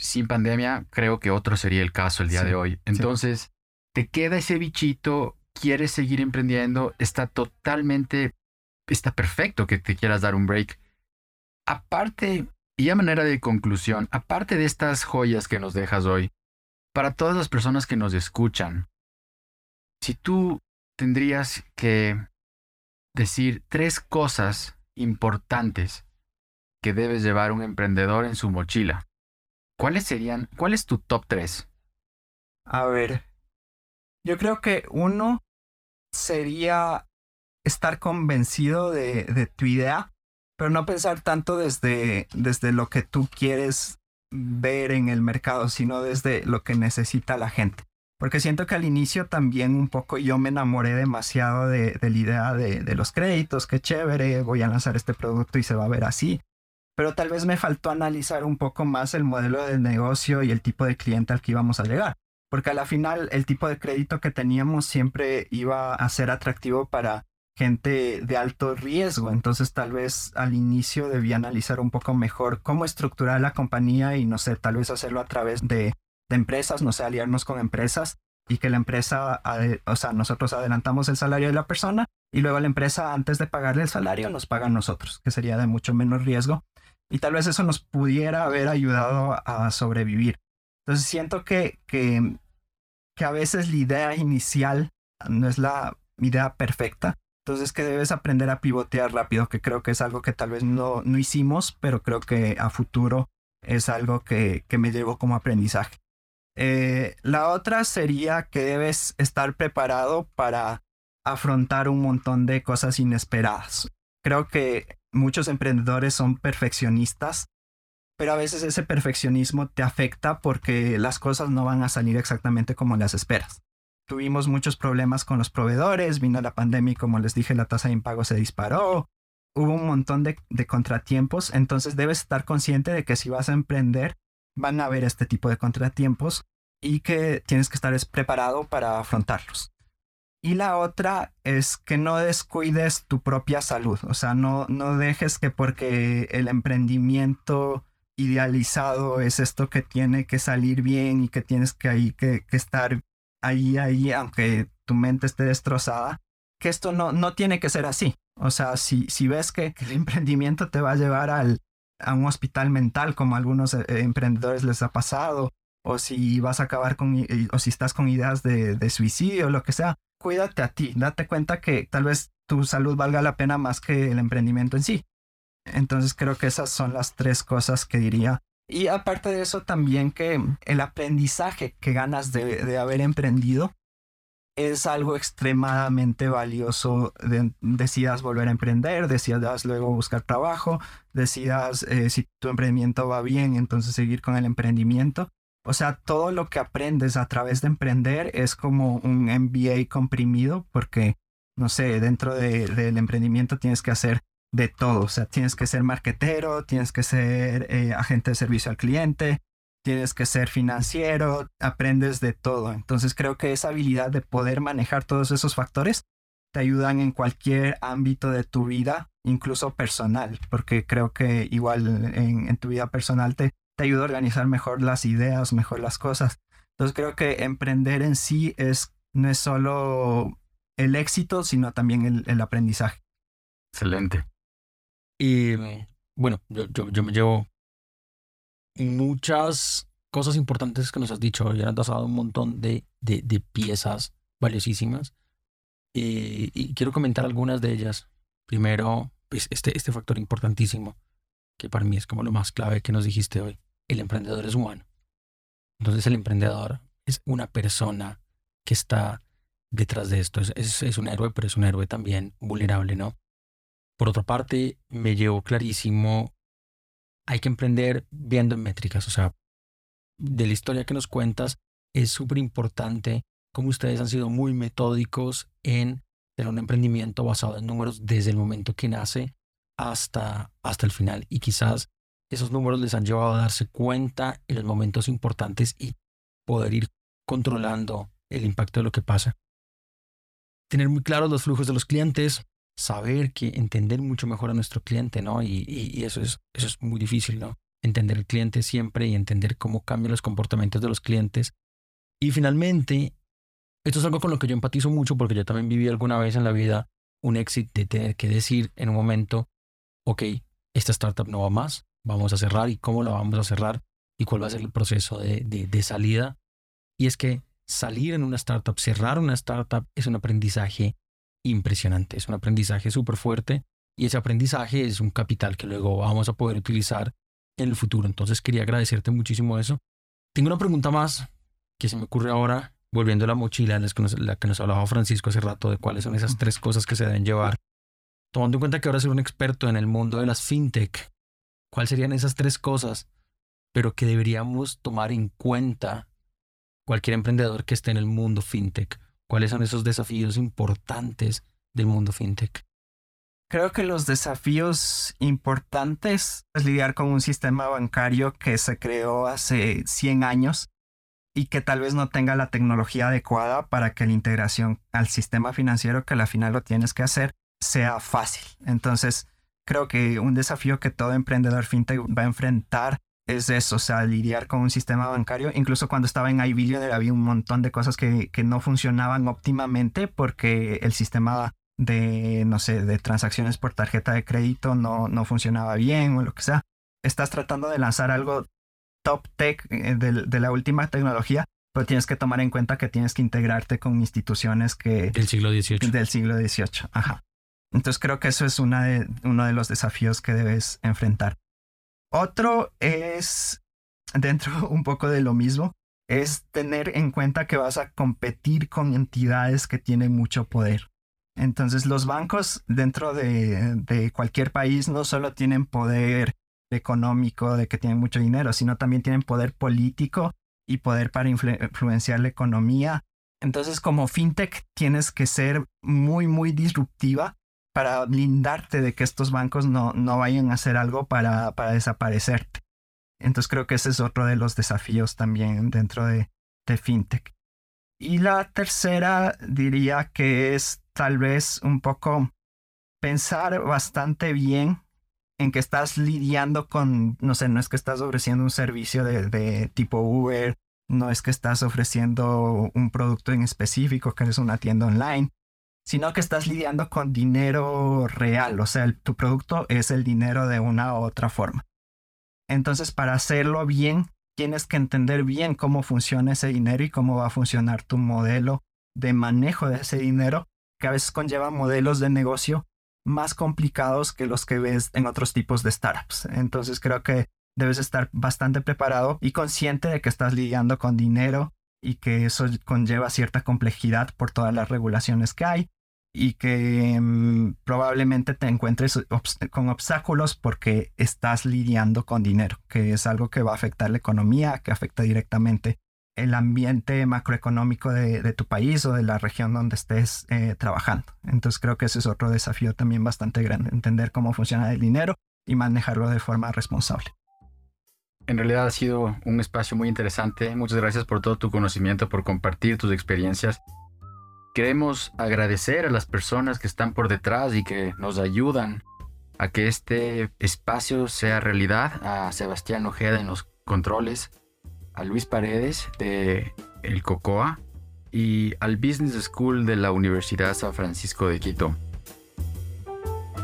Sin pandemia, creo que otro sería el caso el día sí, de hoy. Entonces, sí. Te queda ese bichito, quieres seguir emprendiendo, está totalmente, está perfecto que te quieras dar un break. Aparte, y a manera de conclusión, aparte de estas joyas que nos dejas hoy, para todas las personas que nos escuchan, si tú tendrías que decir tres cosas importantes que debes llevar un emprendedor en su mochila, ¿cuáles serían? ¿Cuál es tu top tres? A ver, yo creo que uno sería estar convencido de, de tu idea, pero no pensar tanto desde, desde lo que tú quieres ver en el mercado, sino desde lo que necesita la gente. Porque siento que al inicio también un poco yo me enamoré demasiado de, de la idea de, de los créditos, qué chévere, voy a lanzar este producto y se va a ver así. Pero tal vez me faltó analizar un poco más el modelo de negocio y el tipo de cliente al que íbamos a llegar. Porque a la final el tipo de crédito que teníamos siempre iba a ser atractivo para gente de alto riesgo. Entonces tal vez al inicio debía analizar un poco mejor cómo estructurar la compañía y no sé, tal vez hacerlo a través de, de empresas, no sé, aliarnos con empresas y que la empresa, o sea, nosotros adelantamos el salario de la persona y luego la empresa antes de pagarle el salario nos paga a nosotros, que sería de mucho menos riesgo. Y tal vez eso nos pudiera haber ayudado a sobrevivir. Entonces siento que, que, que a veces la idea inicial no es la idea perfecta. Entonces que debes aprender a pivotear rápido, que creo que es algo que tal vez no, no hicimos, pero creo que a futuro es algo que, que me llevo como aprendizaje. Eh, la otra sería que debes estar preparado para afrontar un montón de cosas inesperadas. Creo que muchos emprendedores son perfeccionistas, pero a veces ese perfeccionismo te afecta porque las cosas no van a salir exactamente como las esperas. Tuvimos muchos problemas con los proveedores, vino la pandemia y como les dije, la tasa de impago se disparó. Hubo un montón de, de contratiempos, entonces debes estar consciente de que si vas a emprender van a haber este tipo de contratiempos y que tienes que estar preparado para afrontarlos. Y la otra es que no descuides tu propia salud. O sea, no, no dejes que porque el emprendimiento idealizado es esto que tiene que salir bien y que tienes que, ahí, que, que estar ahí, ahí, aunque tu mente esté destrozada, que esto no, no tiene que ser así. O sea, si, si ves que, que el emprendimiento te va a llevar al, a un hospital mental, como a algunos eh, emprendedores les ha pasado, o si vas a acabar con, o si estás con ideas de, de suicidio, lo que sea, cuídate a ti, date cuenta que tal vez tu salud valga la pena más que el emprendimiento en sí. Entonces creo que esas son las tres cosas que diría. Y aparte de eso también que el aprendizaje que ganas de, de haber emprendido es algo extremadamente valioso. De, decidas volver a emprender, decidas luego buscar trabajo, decidas eh, si tu emprendimiento va bien, entonces seguir con el emprendimiento. O sea, todo lo que aprendes a través de emprender es como un M B A comprimido porque, no sé, dentro de, del emprendimiento tienes que hacer de todo. O sea, tienes que ser marketero, tienes que ser eh, agente de servicio al cliente, tienes que ser financiero, aprendes de todo. Entonces creo que esa habilidad de poder manejar todos esos factores te ayudan en cualquier ámbito de tu vida, incluso personal, porque creo que igual en, en tu vida personal te, te ayuda a organizar mejor las ideas, mejor las cosas. Entonces creo que emprender en sí es, no es solo el éxito, sino también el, el aprendizaje. Excelente. Y bueno, yo, yo, yo me llevo muchas cosas importantes que nos has dicho. Ya nos has dado un montón de, de, de piezas valiosísimas. Y, y quiero comentar algunas de ellas. Primero, pues este, este factor importantísimo, que para mí es como lo más clave que nos dijiste hoy. El emprendedor es humano. Entonces el emprendedor es una persona que está detrás de esto. Es, es, es un héroe, pero es un héroe también vulnerable, ¿no? Por otra parte, me llevó clarísimo, hay que emprender viendo en métricas. O sea, de la historia que nos cuentas, es súper importante cómo ustedes han sido muy metódicos en tener un emprendimiento basado en números desde el momento que nace hasta, hasta el final. Y quizás esos números les han llevado a darse cuenta en los momentos importantes y poder ir controlando el impacto de lo que pasa. Tener muy claros los flujos de los clientes, saber que entender mucho mejor a nuestro cliente, ¿no? Y, y, y eso es, eso es muy difícil, ¿no? Entender el cliente siempre y entender cómo cambian los comportamientos de los clientes. Y finalmente, esto es algo con lo que yo empatizo mucho porque yo también viví alguna vez en la vida un exit de tener que decir en un momento, ok, esta startup no va más, vamos a cerrar y cómo la vamos a cerrar y cuál va a ser el proceso de, de, de salida. Y es que salir en una startup, cerrar una startup es un aprendizaje impresionante, es un aprendizaje súper fuerte y ese aprendizaje es un capital que luego vamos a poder utilizar en el futuro. Entonces quería agradecerte muchísimo eso. Tengo una pregunta más que se me ocurre ahora, volviendo a la mochila en la que nos hablaba Francisco hace rato de cuáles son esas tres cosas que se deben llevar. Tomando en cuenta que ahora soy un experto en el mundo de las fintech, ¿cuáles serían esas tres cosas pero que deberíamos tomar en cuenta cualquier emprendedor que esté en el mundo fintech? ¿Cuáles son esos desafíos importantes del mundo fintech? Creo que los desafíos importantes es lidiar con un sistema bancario que se creó hace cien años y que tal vez no tenga la tecnología adecuada para que la integración al sistema financiero, que al final lo tienes que hacer, sea fácil. Entonces, creo que un desafío que todo emprendedor fintech va a enfrentar es eso, o sea, lidiar con un sistema bancario. Incluso cuando estaba en iBillionaire había un montón de cosas que, que no funcionaban óptimamente porque el sistema de, no sé, de transacciones por tarjeta de crédito no, no funcionaba bien o lo que sea. Estás tratando de lanzar algo top tech de, de la última tecnología, pero tienes que tomar en cuenta que tienes que integrarte con instituciones que... Del siglo dieciocho. Del siglo dieciocho, ajá. Entonces creo que eso es una de, uno de los desafíos que debes enfrentar. Otro es, dentro un poco de lo mismo, es tener en cuenta que vas a competir con entidades que tienen mucho poder. Entonces los bancos dentro de, de cualquier país no solo tienen poder económico de que tienen mucho dinero, sino también tienen poder político y poder para influ- influenciar la economía. Entonces como fintech tienes que ser muy, muy disruptiva para blindarte de que estos bancos no, no vayan a hacer algo para, para desaparecerte. Entonces creo que ese es otro de los desafíos también dentro de, de fintech. Y la tercera diría que es tal vez un poco pensar bastante bien en que estás lidiando con, no sé, no es que estás ofreciendo un servicio de, de tipo Uber, no es que estás ofreciendo un producto en específico, que eres una tienda online, sino que estás lidiando con dinero real. O sea, el, tu producto es el dinero de una u otra forma. Entonces, para hacerlo bien, tienes que entender bien cómo funciona ese dinero y cómo va a funcionar tu modelo de manejo de ese dinero, que a veces conlleva modelos de negocio más complicados que los que ves en otros tipos de startups. Entonces creo que debes estar bastante preparado y consciente de que estás lidiando con dinero y que eso conlleva cierta complejidad por todas las regulaciones que hay y que mmm, probablemente te encuentres obst- con obstáculos porque estás lidiando con dinero, que es algo que va a afectar la economía, que afecta directamente el ambiente macroeconómico de, de tu país o de la región donde estés eh, trabajando. Entonces creo que ese es otro desafío también bastante grande, entender cómo funciona el dinero y manejarlo de forma responsable. En realidad ha sido un espacio muy interesante. Muchas gracias por todo tu conocimiento, por compartir tus experiencias. Queremos agradecer a las personas que están por detrás y que nos ayudan a que este espacio sea realidad. A Sebastián Ojeda en los controles, a Luis Paredes de El Cocoa y al Business School de la Universidad San Francisco de Quito.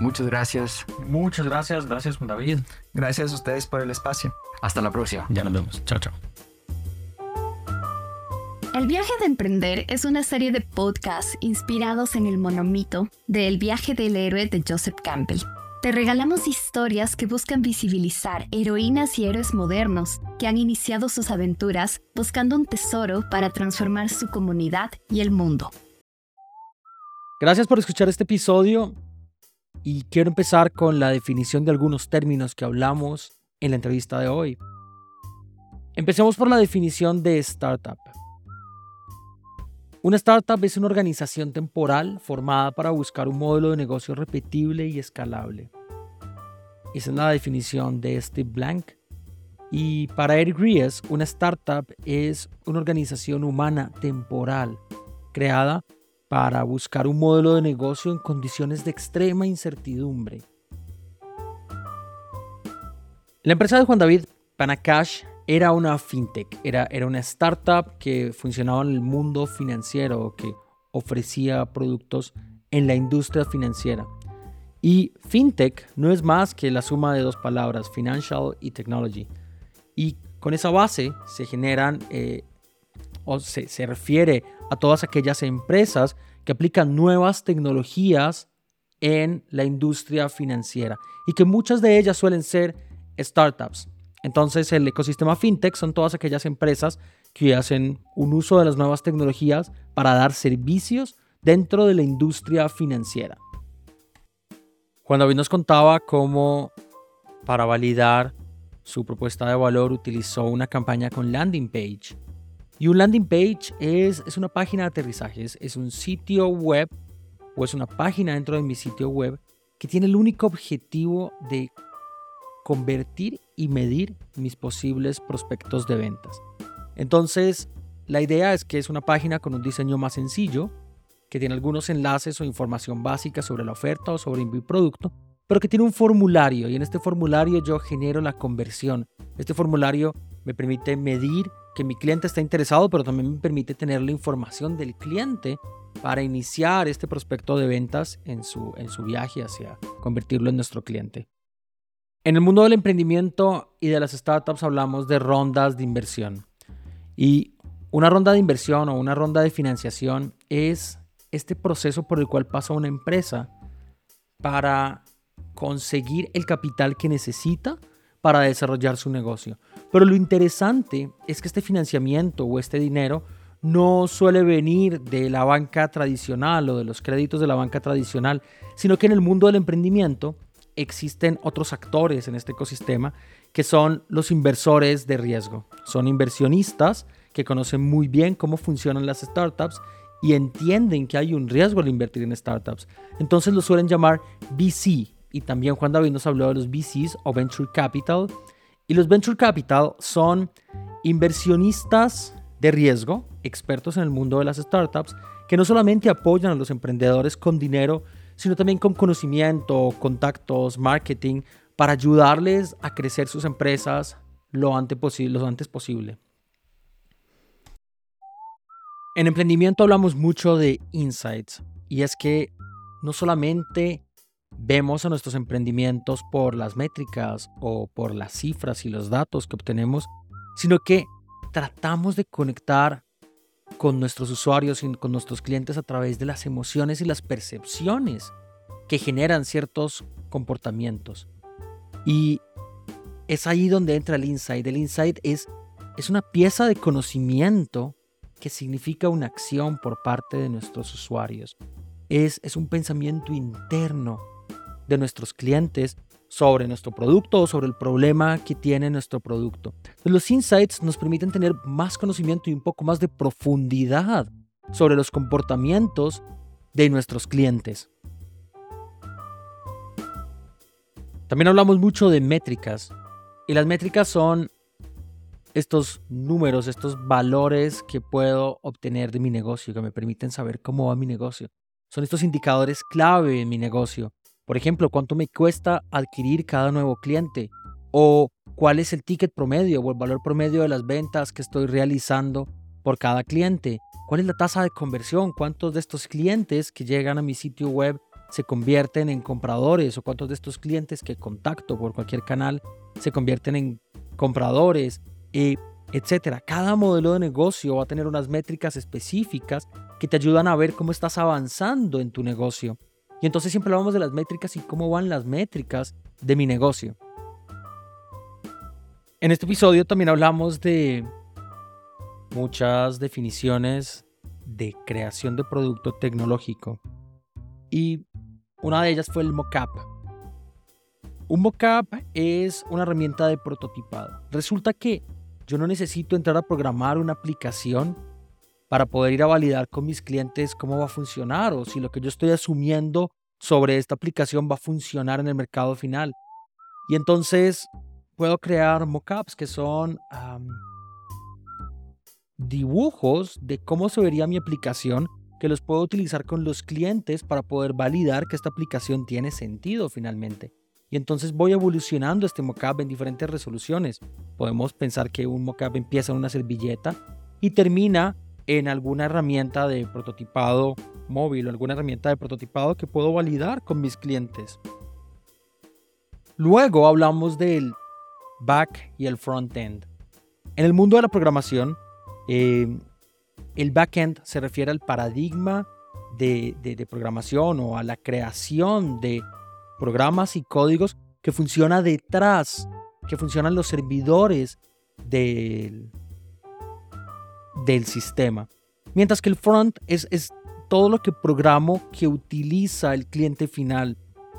Muchas gracias. Muchas gracias. Gracias, Juan David. Gracias a ustedes por el espacio. Hasta la próxima. Ya nos vemos. Chao, chao. El viaje de emprender es una serie de podcasts inspirados en el monomito de El viaje del héroe de Joseph Campbell. Te regalamos historias que buscan visibilizar heroínas y héroes modernos que han iniciado sus aventuras buscando un tesoro para transformar su comunidad y el mundo. Gracias por escuchar este episodio. Y quiero empezar con la definición de algunos términos que hablamos en la entrevista de hoy. Empecemos por la definición de startup. Una startup es una organización temporal formada para buscar un modelo de negocio repetible y escalable. Esa es la definición de Steve Blank. Y para Eric Ries, una startup es una organización humana temporal creada para buscar un modelo de negocio en condiciones de extrema incertidumbre. La empresa de Juan David, Panacash, era una fintech, era, era una startup que funcionaba en el mundo financiero, que ofrecía productos en la industria financiera. Y fintech no es más que la suma de dos palabras, financial y technology. Y con esa base se generan... Eh, o se, se refiere a todas aquellas empresas que aplican nuevas tecnologías en la industria financiera y que muchas de ellas suelen ser startups. Entonces, el ecosistema fintech son todas aquellas empresas que hacen un uso de las nuevas tecnologías para dar servicios dentro de la industria financiera. Juan David nos contaba cómo para validar su propuesta de valor utilizó una campaña con landing page. Y un landing page es, es una página de aterrizaje, es, es un sitio web o es una página dentro de mi sitio web que tiene el único objetivo de convertir y medir mis posibles prospectos de ventas. Entonces, la idea es que es una página con un diseño más sencillo, que tiene algunos enlaces o información básica sobre la oferta o sobre mi producto, pero que tiene un formulario y en este formulario yo genero la conversión. Este formulario me permite medir que mi cliente está interesado, pero también me permite tener la información del cliente para iniciar este prospecto de ventas en su, en su viaje hacia convertirlo en nuestro cliente. En el mundo del emprendimiento y de las startups hablamos de rondas de inversión. Y una ronda de inversión o una ronda de financiación es este proceso por el cual pasa una empresa para conseguir el capital que necesita para desarrollar su negocio. Pero lo interesante es que este financiamiento o este dinero no suele venir de la banca tradicional o de los créditos de la banca tradicional, sino que en el mundo del emprendimiento existen otros actores en este ecosistema que son los inversores de riesgo. Son inversionistas que conocen muy bien cómo funcionan las startups y entienden que hay un riesgo al invertir en startups. Entonces lo suelen llamar V C. Y también Juan David nos habló de los V Cs o Venture Capital. Y los Venture Capital son inversionistas de riesgo, expertos en el mundo de las startups, que no solamente apoyan a los emprendedores con dinero, sino también con conocimiento, contactos, marketing, para ayudarles a crecer sus empresas lo antes posible, lo antes posible. En emprendimiento hablamos mucho de insights. Y es que no solamente... vemos a nuestros emprendimientos por las métricas o por las cifras y los datos que obtenemos, sino que tratamos de conectar con nuestros usuarios y con nuestros clientes a través de las emociones y las percepciones que generan ciertos comportamientos. Y es ahí donde entra el insight. El insight es, es una pieza de conocimiento que significa una acción por parte de nuestros usuarios. Es, es un pensamiento interno de nuestros clientes sobre nuestro producto o sobre el problema que tiene nuestro producto. Los insights nos permiten tener más conocimiento y un poco más de profundidad sobre los comportamientos de nuestros clientes. También hablamos mucho de métricas, y las métricas son estos números, estos valores que puedo obtener de mi negocio, que me permiten saber cómo va mi negocio. Son estos indicadores clave en mi negocio. Por ejemplo, cuánto me cuesta adquirir cada nuevo cliente, o cuál es el ticket promedio o el valor promedio de las ventas que estoy realizando por cada cliente, cuál es la tasa de conversión, cuántos de estos clientes que llegan a mi sitio web se convierten en compradores, o cuántos de estos clientes que contacto por cualquier canal se convierten en compradores, eh, etcétera. Cada modelo de negocio va a tener unas métricas específicas que te ayudan a ver cómo estás avanzando en tu negocio. Y entonces siempre hablamos de las métricas y cómo van las métricas de mi negocio. En este episodio también hablamos de muchas definiciones de creación de producto tecnológico. Y una de ellas fue el mockup. Un mockup es una herramienta de prototipado. Resulta que yo no necesito entrar a programar una aplicación para poder ir a validar con mis clientes cómo va a funcionar o si lo que yo estoy asumiendo sobre esta aplicación va a funcionar en el mercado final. Y entonces puedo crear mockups que son um, dibujos de cómo se vería mi aplicación, que los puedo utilizar con los clientes para poder validar que esta aplicación tiene sentido finalmente. Y entonces voy evolucionando este mockup en diferentes resoluciones. Podemos pensar que un mockup empieza en una servilleta y termina en alguna herramienta de prototipado móvil o alguna herramienta de prototipado que puedo validar con mis clientes. Luego hablamos del back y el front end. En el mundo de la programación, eh, el back end se refiere al paradigma de, de, de programación o a la creación de programas y códigos que funciona detrás, que funcionan los servidores del del sistema. Mientras que el front es, es todo lo que programo que utiliza el cliente final.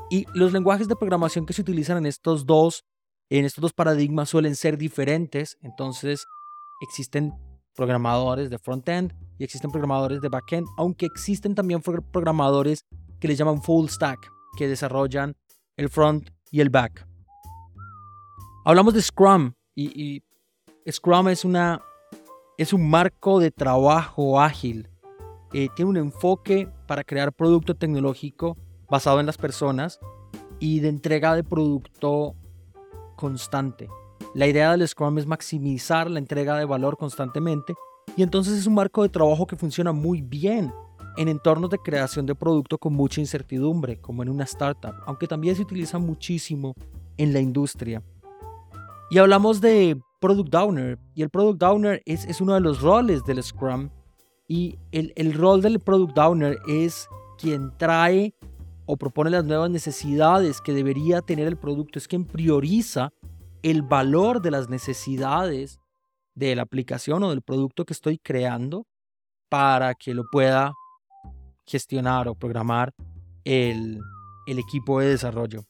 Y los lenguajes de programación que se utilizan en estos dos, en estos dos paradigmas suelen ser diferentes. Entonces existen programadores de front-end y existen programadores de back-end, aunque existen también programadores que les llaman full stack, que desarrollan el front y el back. Hablamos de Scrum y, y Scrum es una... Es un marco de trabajo ágil. Eh, tiene un enfoque para crear producto tecnológico basado en las personas y de entrega de producto constante. La idea del Scrum es maximizar la entrega de valor constantemente, y entonces es un marco de trabajo que funciona muy bien en entornos de creación de producto con mucha incertidumbre, como en una startup, aunque también se utiliza muchísimo en la industria. Y hablamos de Product Owner, y el Product Owner es, es uno de los roles del Scrum, y el, el rol del Product Owner es quien trae o propone las nuevas necesidades que debería tener el producto, es quien prioriza el valor de las necesidades de la aplicación o del producto que estoy creando para que lo pueda gestionar o programar el, el equipo de desarrollo.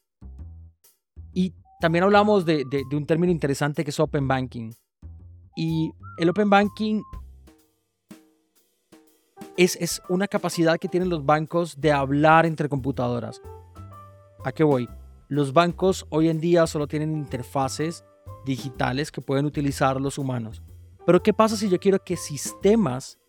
Y también hablamos de, de, de un término interesante que es Open Banking. Y el Open Banking es, es una capacidad que tienen los bancos de hablar entre computadoras. ¿A qué voy? Los bancos hoy en día solo tienen interfaces digitales que pueden utilizar los humanos. Pero ¿qué pasa si yo quiero que sistemas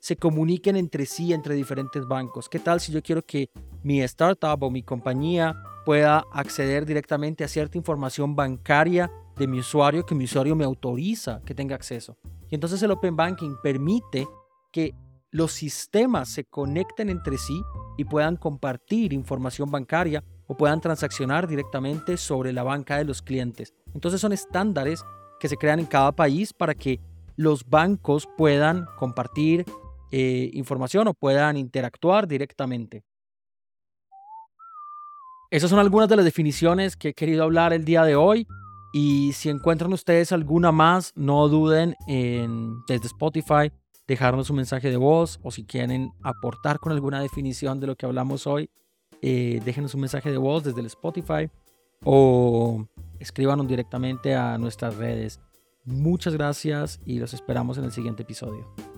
se comuniquen entre sí, entre diferentes bancos? ¿Qué tal si yo quiero que mi startup o mi compañía pueda acceder directamente a cierta información bancaria de mi usuario, que mi usuario me autoriza que tenga acceso? Y entonces el Open Banking permite que los sistemas se conecten entre sí y puedan compartir información bancaria o puedan transaccionar directamente sobre la banca de los clientes. Entonces son estándares que se crean en cada país para que los bancos puedan compartir eh, información o puedan interactuar directamente. Esas son algunas de las definiciones que he querido hablar el día de hoy. Y si encuentran ustedes alguna más, no duden en, desde Spotify, dejarnos un mensaje de voz, o si quieren aportar con alguna definición de lo que hablamos hoy, eh, déjenos un mensaje de voz desde el Spotify o escríbanos directamente a nuestras redes. Muchas gracias y los esperamos en el siguiente episodio.